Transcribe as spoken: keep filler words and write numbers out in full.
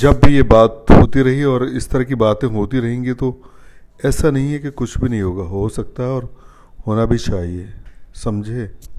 जब भी ये बात होती रही और इस तरह की बातें होती रहेंगी तो ऐसा नहीं है कि कुछ भी नहीं होगा, हो सकता है और होना भी चाहिए, समझे।